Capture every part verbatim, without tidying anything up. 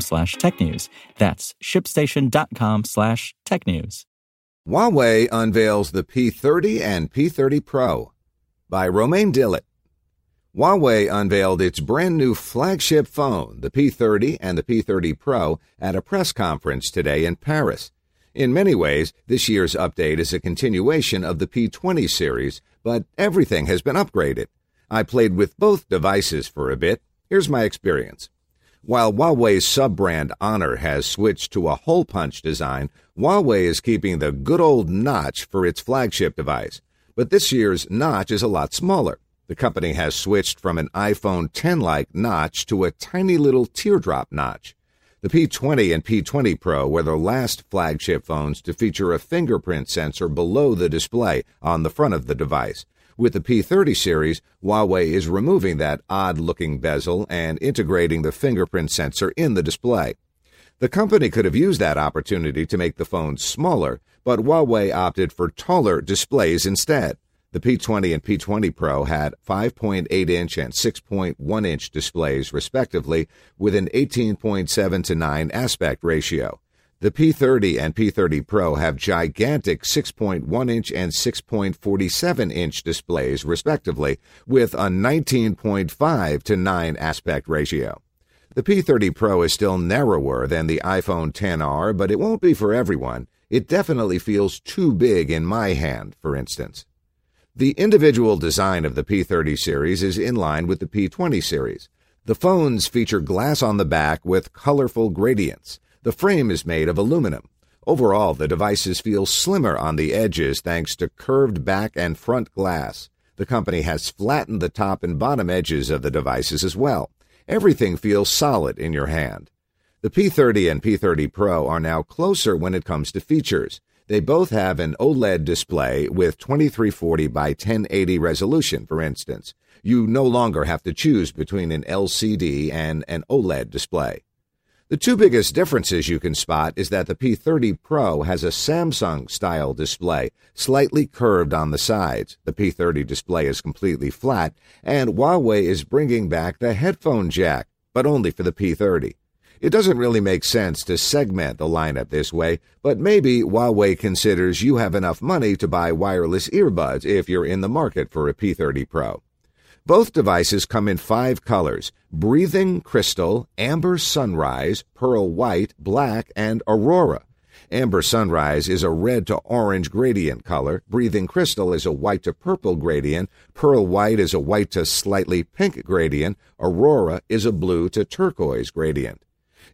slash tech news. That's shipstation dot com slash tech news. Huawei unveils the P thirty and P thirty Pro by Romain Dillet. Huawei unveiled its brand new flagship phone, the P thirty and the P thirty Pro, at a press conference today in Paris. In many ways, this year's update is a continuation of the P twenty series, but everything has been upgraded. I played with both devices for a bit. Here's my experience. While Huawei's sub-brand Honor has switched to a hole-punch design, Huawei is keeping the good old notch for its flagship device. But this year's notch is a lot smaller. The company has switched from an iPhone ten-like notch to a tiny little teardrop notch. The P twenty and P twenty Pro were the last flagship phones to feature a fingerprint sensor below the display on the front of the device. With the P thirty series, Huawei is removing that odd-looking bezel and integrating the fingerprint sensor in the display. The company could have used that opportunity to make the phone smaller, but Huawei opted for taller displays instead. The P twenty and P twenty Pro had five point eight inch and six point one inch displays, respectively, with an eighteen point seven to nine aspect ratio. The P thirty and P thirty Pro have gigantic six point one inch and six point four seven inch displays, respectively, with a nineteen point five to nine aspect ratio. The P thirty Pro is still narrower than the iPhone X R, but it won't be for everyone. It definitely feels too big in my hand, for instance. The individual design of the P thirty series is in line with the P twenty series. The phones feature glass on the back with colorful gradients. The frame is made of aluminum. Overall, the devices feel slimmer on the edges thanks to curved back and front glass. The company has flattened the top and bottom edges of the devices as well. Everything feels solid in your hand. The P thirty and P thirty Pro are now closer when it comes to features. They both have an OLED display with twenty-three forty by ten eighty resolution, for instance. You no longer have to choose between an L C D and an OLED display. The two biggest differences you can spot is that the P thirty Pro has a Samsung-style display, slightly curved on the sides. The P thirty display is completely flat, and Huawei is bringing back the headphone jack, but only for the P thirty. It doesn't really make sense to segment the lineup this way, but maybe Huawei considers you have enough money to buy wireless earbuds if you're in the market for a P thirty Pro. Both devices come in five colors: breathing crystal, amber sunrise, pearl white, black, and aurora. Amber sunrise is a red to orange gradient color, breathing crystal is a white to purple gradient, pearl white is a white to slightly pink gradient, aurora is a blue to turquoise gradient.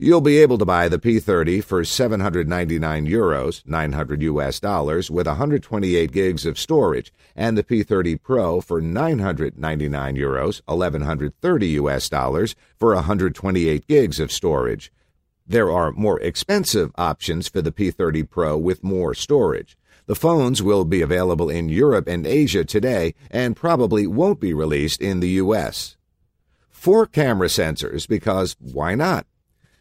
You'll be able to buy the P thirty for seven hundred ninety-nine euros, nine hundred U S dollars, with one hundred twenty-eight gigs of storage, and the P thirty Pro for nine hundred ninety-nine euros, eleven thirty U S dollars, for one hundred twenty-eight gigs of storage. There are more expensive options for the P thirty Pro with more storage. The phones will be available in Europe and Asia today and probably won't be released in the U S. Four camera sensors, because why not?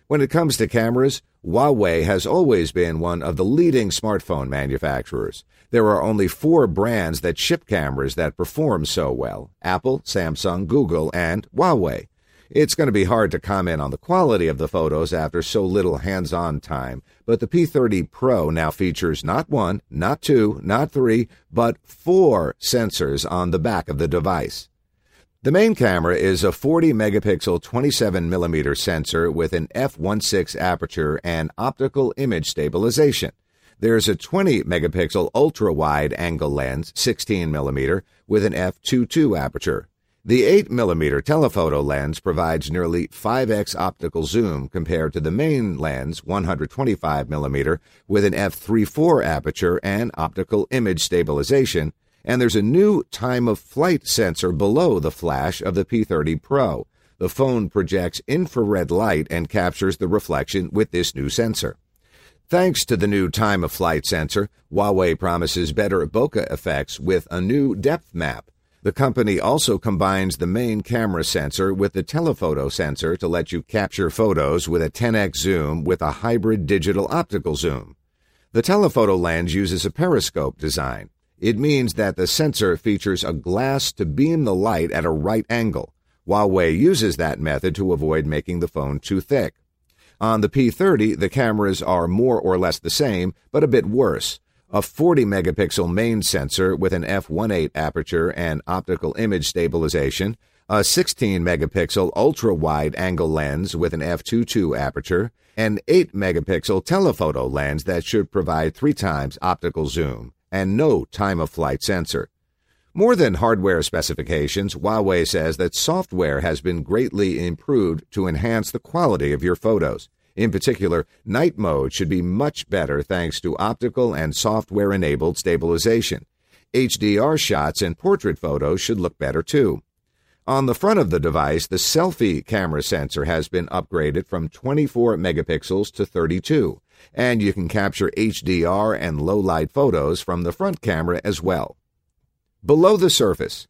When it comes to cameras, Huawei has always been one of the leading smartphone manufacturers. There are only four brands that ship cameras that perform so well: Apple, Samsung, Google, and Huawei. It's going to be hard to comment on the quality of the photos after so little hands-on time, but the P thirty Pro now features not one, not two, not three, but four sensors on the back of the device. The main camera is a forty megapixel twenty-seven millimeter sensor with an f one point six aperture and optical image stabilization. There's a twenty megapixel ultra-wide angle lens, sixteen millimeter, with an f two point two aperture. The eight millimeter telephoto lens provides nearly five x optical zoom compared to the main lens one hundred twenty-five millimeter with an f three point four aperture and optical image stabilization, and there's a new time-of-flight sensor below the flash of the P thirty Pro. The phone projects infrared light and captures the reflection with this new sensor. Thanks to the new time-of-flight sensor, Huawei promises better bokeh effects with a new depth map. The company also combines the main camera sensor with the telephoto sensor to let you capture photos with a ten x zoom with a hybrid digital optical zoom. The telephoto lens uses a periscope design. It means that the sensor features a glass to beam the light at a right angle. Huawei uses that method to avoid making the phone too thick. On the P thirty, the cameras are more or less the same, but a bit worse. A forty megapixel main sensor with an f one point eight aperture and optical image stabilization, a sixteen megapixel ultra-wide angle lens with an f two point two aperture, an eight megapixel telephoto lens that should provide three times optical zoom, and no time-of-flight sensor. More than hardware specifications, Huawei says that software has been greatly improved to enhance the quality of your photos. In particular, night mode should be much better thanks to optical and software-enabled stabilization. H D R shots and portrait photos should look better too. On the front of the device, the selfie camera sensor has been upgraded from twenty-four megapixels to thirty-two, and you can capture H D R and low-light photos from the front camera as well. Below the surface,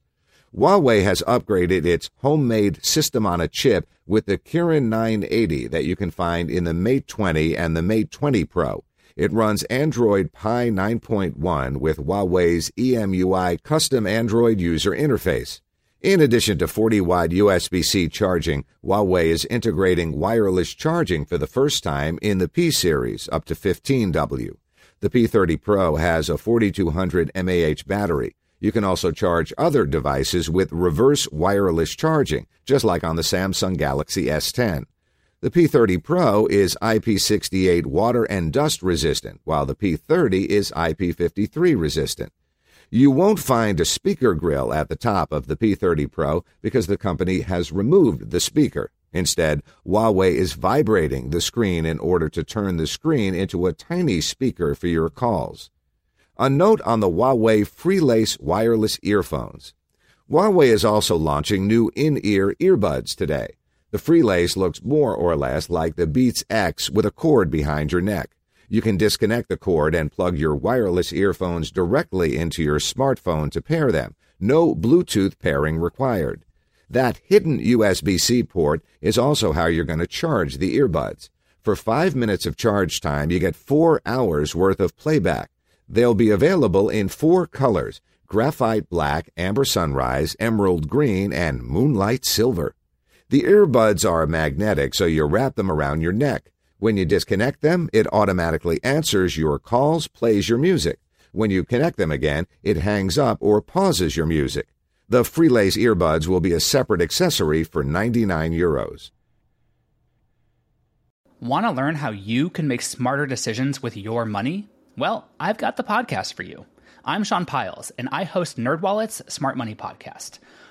Huawei has upgraded its homemade system-on-a-chip with the Kirin nine eighty that you can find in the Mate twenty and the Mate twenty Pro. It runs Android Pie nine point one with Huawei's E M U I custom Android user interface. In addition to forty watt U S B C charging, Huawei is integrating wireless charging for the first time in the P series up to fifteen watt. The P thirty Pro has a forty-two hundred milliamp hour battery. You can also charge other devices with reverse wireless charging, just like on the Samsung Galaxy S ten. The P thirty Pro is I P sixty-eight water and dust resistant, while the P thirty is I P fifty-three resistant. You won't find a speaker grill at the top of the P thirty Pro because the company has removed the speaker. Instead, Huawei is vibrating the screen in order to turn the screen into a tiny speaker for your calls. A note on the Huawei FreeLace wireless earphones. Huawei is also launching new in-ear earbuds today. The FreeLace looks more or less like the Beats X with a cord behind your neck. You can disconnect the cord and plug your wireless earphones directly into your smartphone to pair them. No Bluetooth pairing required. That hidden U S B C port is also how you're going to charge the earbuds. For five minutes of charge time, you get four hours worth of playback. They'll be available in four colors: graphite black, amber sunrise, emerald green, and moonlight silver. The earbuds are magnetic, so you wrap them around your neck. When you disconnect them, it automatically answers your calls, plays your music. When you connect them again, it hangs up or pauses your music. The FreeLace earbuds will be a separate accessory for ninety-nine euros. Want to learn how you can make smarter decisions with your money? Well, I've got the podcast for you. I'm Sean Piles, and I host NerdWallet's Smart Money Podcast.